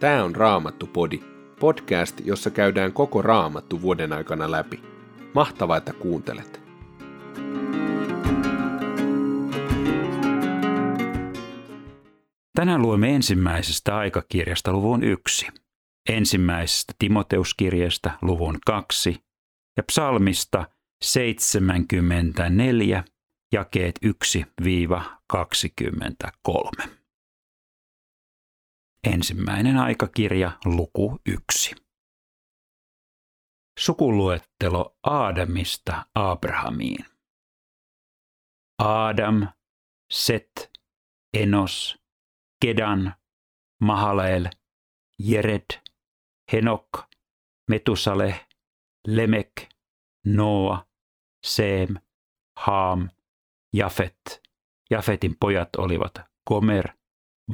Tämä on Raamattu-podi, podcast, jossa käydään koko Raamattu vuoden aikana läpi. Mahtavaa, että kuuntelet! Tänään luemme ensimmäisestä aikakirjasta luvun 1, ensimmäisestä Timoteuskirjasta luvun 2 ja psalmista 74, jakeet 1-23. Ensimmäinen aikakirja, luku 1. Sukuluettelo Aadamista Abrahamiin. Aadam, Set, Enos, Kedan, Mahalael, Jered, Henok, Metusaleh, Lemek, Noa, Seem, Haam, Jafet. Jafetin pojat olivat Gomer,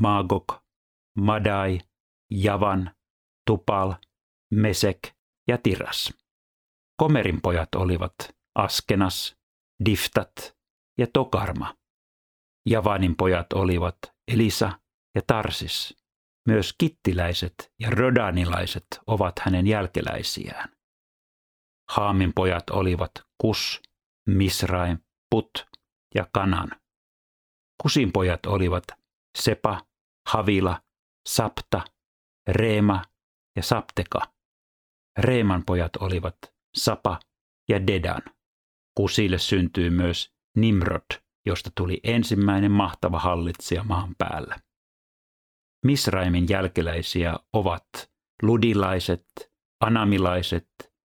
Magog, Madai, Javan, Tupal, Mesek ja Tiras. Gomerin pojat olivat Askenas, Diftat ja Tokarma. Javanin pojat olivat Elisa ja Tarsis. Myös kittiläiset ja rodanilaiset ovat hänen jälkeläisiään. Haamin pojat olivat Kus, Misraim, Put ja Kanan. Kusin pojat olivat Sepa, Havila, Sapta, Reema ja Sapteka. Reeman pojat olivat Sapa ja Dedan. Kusille syntyi myös Nimrod, josta tuli ensimmäinen mahtava hallitsija maan päällä. Misraimin jälkeläisiä ovat ludilaiset, anamilaiset,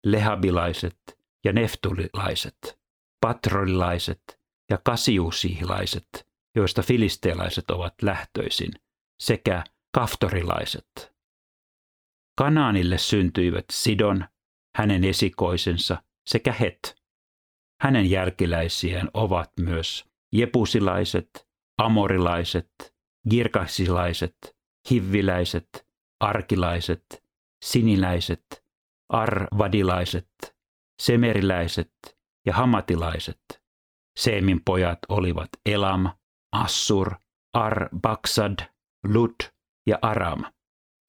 lehabilaiset ja neftulilaiset, patrolilaiset ja kasiusihilaiset, joista filisteelaiset ovat lähtöisin, sekä kaftorilaiset. Kanaanille syntyivät Sidon, hänen esikoisensa sekä Het. Hänen jälkeläisiään ovat myös jebusilaiset, amorilaiset, girgasilaiset, hivviläiset, arkilaiset, siniläiset, arvadilaiset, semeriläiset ja hamatilaiset. Seemin pojat olivat Elam, Assur, Arbaksad, Lud ja Aram.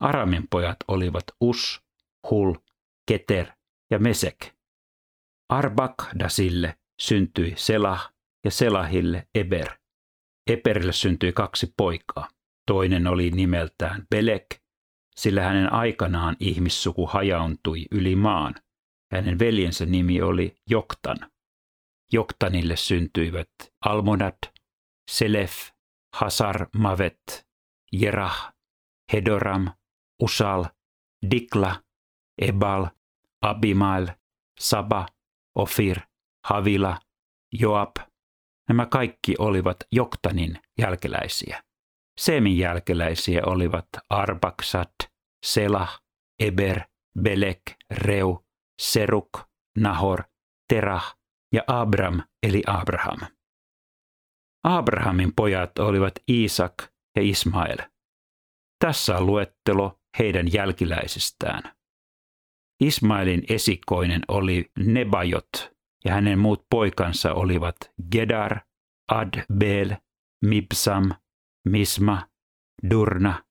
Aramin pojat olivat Us, Hul, Keter ja Mesek. Arbakdasille syntyi Selah ja Selahille Eber. Eberille syntyi 2 poikaa. Toinen oli nimeltään Belek, sillä hänen aikanaan ihmissuku hajauntui yli maan. Hänen veljensä nimi oli Joktan. Joktanille syntyivät Almonad, Selef, Hasarmavet, Jerah, Hedoram, Usal, Dikla, Ebal, Abimael, Saba, Ofir, Havila, Joab. Nämä kaikki olivat Joktanin jälkeläisiä. Seemin jälkeläisiä olivat Arbaksad, Selah, Eber, Belek, Reu, Seruk, Nahor, Terah ja Abram eli Abraham. Abrahamin pojat olivat Iisak ja Ismael. Tässä on luettelo heidän jälkiläisistään. Ismaelin esikoinen oli Nebajot, ja hänen muut poikansa olivat Gedar, Adbel, Mibsam, Misma, Durna,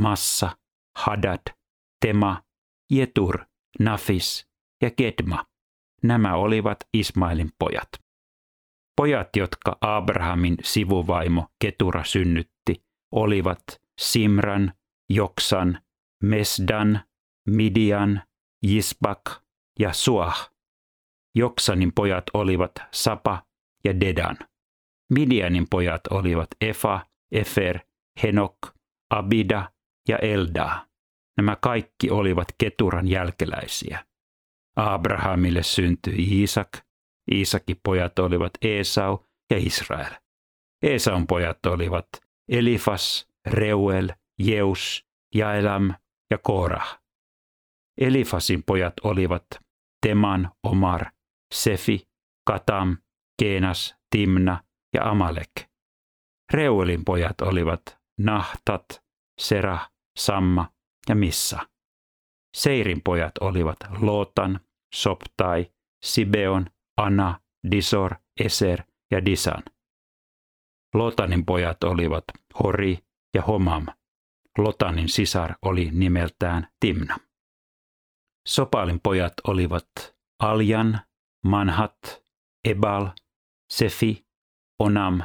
Massa, Hadad, Tema, Jetur, Nafis ja Kedma. Nämä olivat Ismaelin pojat. Pojat, jotka Abrahamin sivuvaimo Ketura synnytti, olivat Simran, Joksan, Mesdan, Midian, Jisbak ja Suah. Joksanin pojat olivat Sapa ja Dedan. Midianin pojat olivat Efa, Efer, Henok, Abida ja Eldaa. Nämä kaikki olivat Keturan jälkeläisiä. Abrahamille syntyi Iisak. Iisakin pojat olivat Esau ja Israel. Esaun pojat olivat Elifas, Reuel, Jeus, Jaelam ja Korah. Elifasin pojat olivat Teman, Omar, Sefi, Katam, Kenas, Timna ja Amalek. Reuelin pojat olivat Nahtat, Serah, Samma ja Missa. Seirin pojat olivat Lootan, Soptai, Sibeon, Ana, Disor, Eser ja Disan. Lootanin pojat olivat Hori ja Homam. Lotanin sisar oli nimeltään Timna. Sopalin pojat olivat Aljan, Manhat, Ebal, Sefi, Onam.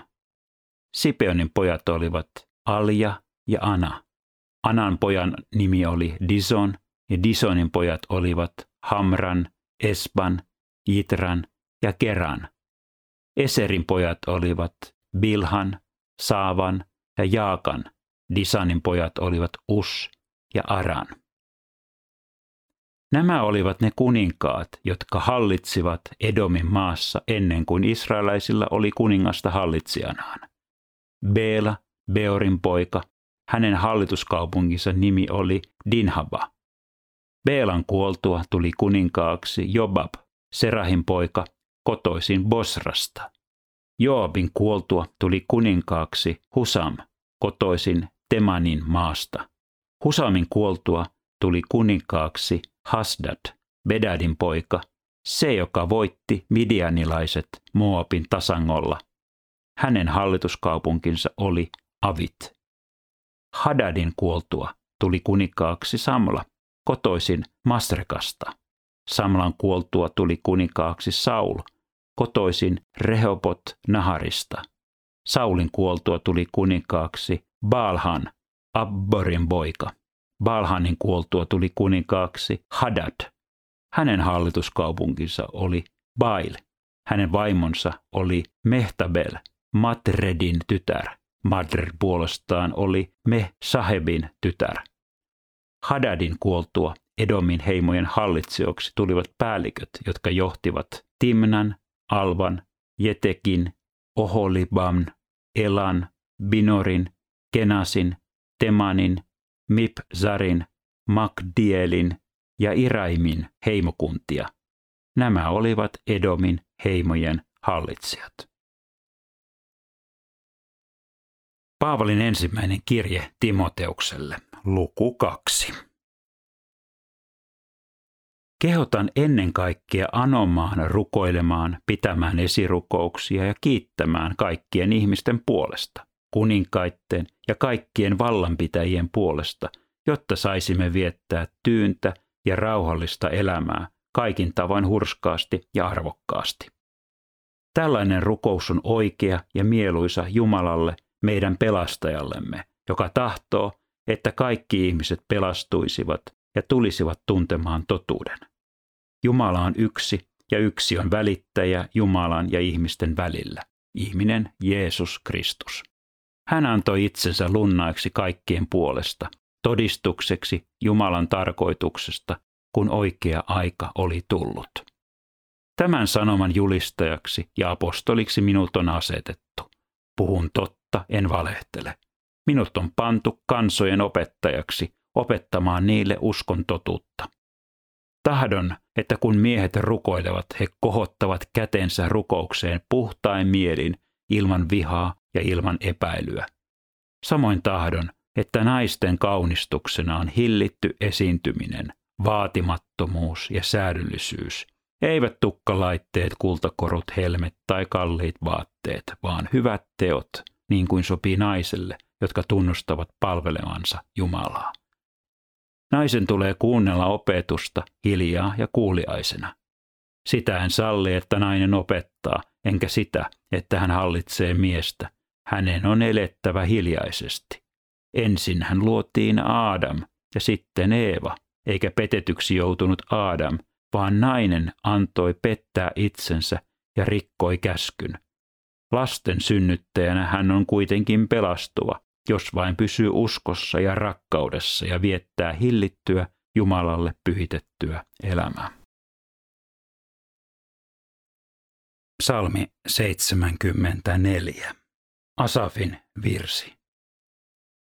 Sipeonin pojat olivat Alja ja Ana. Anan pojan nimi oli Dison, ja Disonin pojat olivat Hamran, Esban, Itran ja Keran. Eserin pojat olivat Bilhan, Saavan ja Jaakan. Disanin pojat olivat Us ja Aran. Nämä olivat ne kuninkaat, jotka hallitsivat Edomin maassa ennen kuin israelaisilla oli kuningasta hallitsijanaan. Beela, Beorin poika, hänen hallituskaupunginsa nimi oli Dinhaba. Beelan kuoltua tuli kuninkaaksi Jobab, Serahin poika, kotoisin Bosrasta. Joabin kuoltua tuli kuninkaaksi Husam, kotoisin Temanin maasta. Husamin kuoltua tuli kuninkaaksi Hasdad, Bedadin poika, se joka voitti midianilaiset Moabin tasangolla. Hänen hallituskaupunkinsa oli Avit. Hadadin kuoltua tuli kuninkaaksi Samla, kotoisin Masrekasta. Samlan kuoltua tuli kuninkaaksi Saul, kotoisin Rehobot Naharista. Saulin kuoltua tuli kuninkaaksi Baalhan, Abborin poika. Baalhanin kuoltua tuli kuninkaaksi Hadad. Hänen hallituskaupunkinsa oli Bail. Hänen vaimonsa oli Mehtabel, Matredin tytär. Madred puolestaan oli Mehsahebin tytär. Hadadin kuoltua Edomin heimojen hallitsijoiksi tulivat päälliköt, jotka johtivat Timnan, Alvan, Jetekin, Oholibamn, Elan, Binorin, Kenasin, Temanin, Mipzarin, Makdielin ja Iraimin heimokuntia. Nämä olivat Edomin heimojen hallitsijat. Paavalin ensimmäinen kirje Timoteukselle, luku 2. Kehotan ennen kaikkea anomaan, rukoilemaan, pitämään esirukouksia ja kiittämään kaikkien ihmisten puolesta, kuninkaitten ja kaikkien vallanpitäjien puolesta, jotta saisimme viettää tyyntä ja rauhallista elämää kaikin tavoin hurskaasti ja arvokkaasti. Tällainen rukous on oikea ja mieluisa Jumalalle, meidän pelastajallemme, joka tahtoo, että kaikki ihmiset pelastuisivat ja tulisivat tuntemaan totuuden. Jumala on yksi ja yksi on välittäjä Jumalan ja ihmisten välillä, ihminen Jeesus Kristus. Hän antoi itsensä lunnaiksi kaikkien puolesta, todistukseksi Jumalan tarkoituksesta, kun oikea aika oli tullut. Tämän sanoman julistajaksi ja apostoliksi minut on asetettu. Puhun totta, en valehtele. Minut on pantu kansojen opettajaksi, opettamaan niille uskon totuutta. Tahdon, että kun miehet rukoilevat, he kohottavat kätensä rukoukseen puhtain mielin, ilman vihaa ja ilman epäilyä. Samoin tahdon, että naisten kaunistuksena on hillitty esiintyminen, vaatimattomuus ja säädyllisyys. Eivät tukkalaitteet, kultakorut, helmet tai kalliit vaatteet, vaan hyvät teot, niin kuin sopii naiselle, jotka tunnustavat palvelevansa Jumalaa. Naisen tulee kuunnella opetusta hiljaa ja kuuliaisena. Sitä en salli, että nainen opettaa, enkä sitä, että hän hallitsee miestä. Hänen on elettävä hiljaisesti. Ensin hän luotiin Aadam ja sitten Eeva, eikä petetyksi joutunut Aadam, vaan nainen antoi pettää itsensä ja rikkoi käskyn. Lasten synnyttäjänä hän on kuitenkin pelastuva, jos vain pysyy uskossa ja rakkaudessa ja viettää hillittyä Jumalalle pyhitettyä elämää. Psalmi 74. Asafin virsi.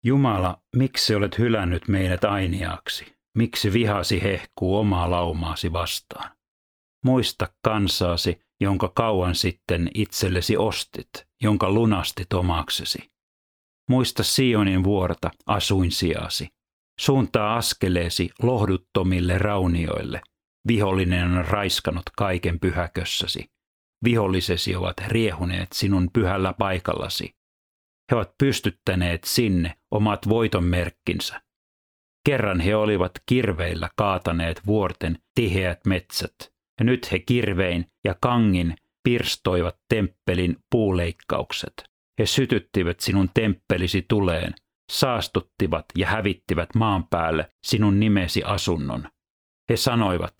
Jumala, miksi olet hylännyt meidät ainiaaksi? Miksi vihasi hehkuu omaa laumaasi vastaan? Muista kansaasi, jonka kauan sitten itsellesi ostit, jonka lunastit omaksesi. Muista Sionin vuorta, asuinsijaasi. Suuntaa askeleesi lohduttomille raunioille. Vihollinen on raiskannut kaiken pyhäkössäsi. Vihollisesi ovat riehuneet sinun pyhällä paikallasi. he ovat pystyttäneet sinne omat voitonmerkkinsä. Kerran he olivat kirveillä kaataneet vuorten tiheät metsät, ja nyt he kirvein ja kangin pirstoivat temppelin puuleikkaukset. He sytyttivät sinun temppelisi tuleen, saastuttivat ja hävittivät maan päälle sinun nimesi asunnon. He sanoivat,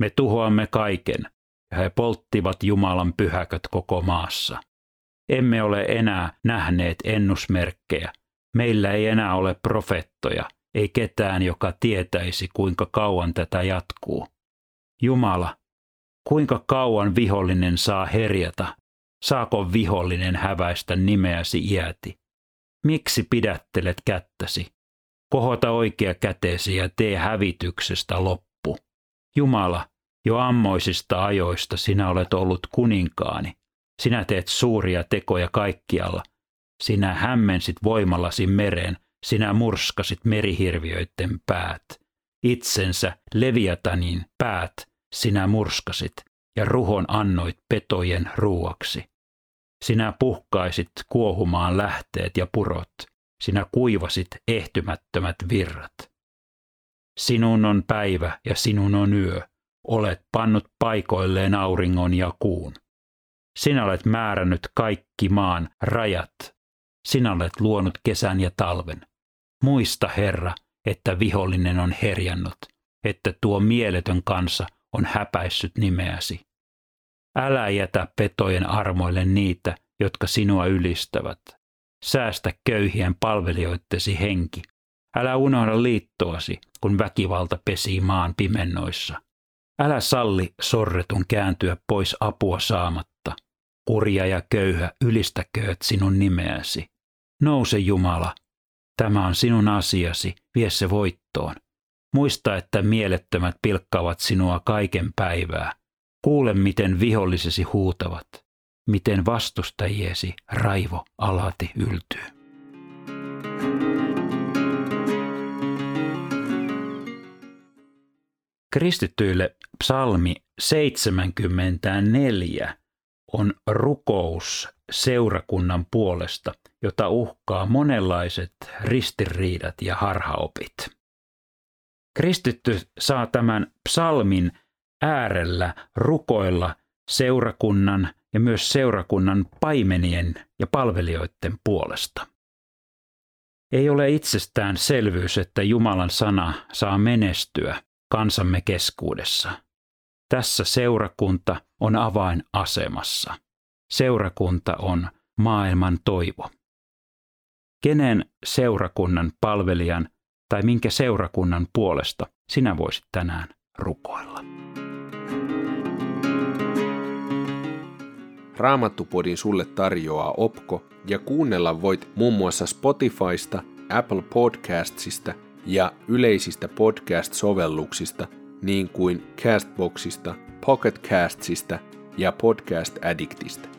me tuhoamme kaiken, ja he polttivat Jumalan pyhäköt koko maassa. Emme ole enää nähneet ennusmerkkejä, meillä ei enää ole profeettoja, ei ketään, joka tietäisi, kuinka kauan tätä jatkuu. Jumala, kuinka kauan vihollinen saa herjata? Saako vihollinen häväistä nimeäsi iäti? Miksi pidättelet kättäsi? Kohota oikea kätesi ja tee hävityksestä loppu. Jumala, jo ammoisista ajoista sinä olet ollut kuninkaani. Sinä teet suuria tekoja kaikkialla. Sinä hämmensit voimallasi meren, sinä murskasit merihirviöiden päät. Itsensä Leviathanin päät sinä murskasit ja ruhon annoit petojen ruuaksi. Sinä puhkaisit kuohumaan lähteet ja purot. Sinä kuivasit ehtymättömät virrat. Sinun on päivä ja sinun on yö. Olet pannut paikoilleen auringon ja kuun. Sinä olet määrännyt kaikki maan rajat. Sinä olet luonut kesän ja talven. Muista, Herra, että vihollinen on herjannut, että tuo mieletön kansa on häpäissyt nimeäsi. Älä jätä petojen armoille niitä, jotka sinua ylistävät. Säästä köyhien palvelijoittesi henki. Älä unohda liittoasi, kun väkivalta pesii maan pimennoissa. Älä salli sorretun kääntyä pois apua saamatta. Kurja ja köyhä ylistäkööt sinun nimeäsi. Nouse, Jumala. Tämä on sinun asiasi, vie se voittoon. Muista, että mielettömät pilkkaavat sinua kaiken päivää. Kuule, miten vihollisesi huutavat, miten vastustajiesi raivo alati yltyy. Kristittyille psalmi 74 on rukous seurakunnan puolesta, jota uhkaa monenlaiset ristiriidat ja harhaopit. Kristitty saa tämän psalmin äärellä rukoilla seurakunnan ja myös seurakunnan paimenien ja palvelijoiden puolesta. Ei ole itsestään selvyys, että Jumalan sana saa menestyä kansamme keskuudessa. Tässä seurakunta on avainasemassa. Seurakunta on maailman toivo. Kenen seurakunnan palvelijan tai minkä seurakunnan puolesta sinä voisit tänään rukoilla? Raamattu-podin sulle tarjoaa Opko, ja kuunnella voit muun muassa Spotifysta, Apple Podcastsista ja yleisistä podcast-sovelluksista, niin kuin Castboxista, Pocketcatsista ja Podcast Addictista.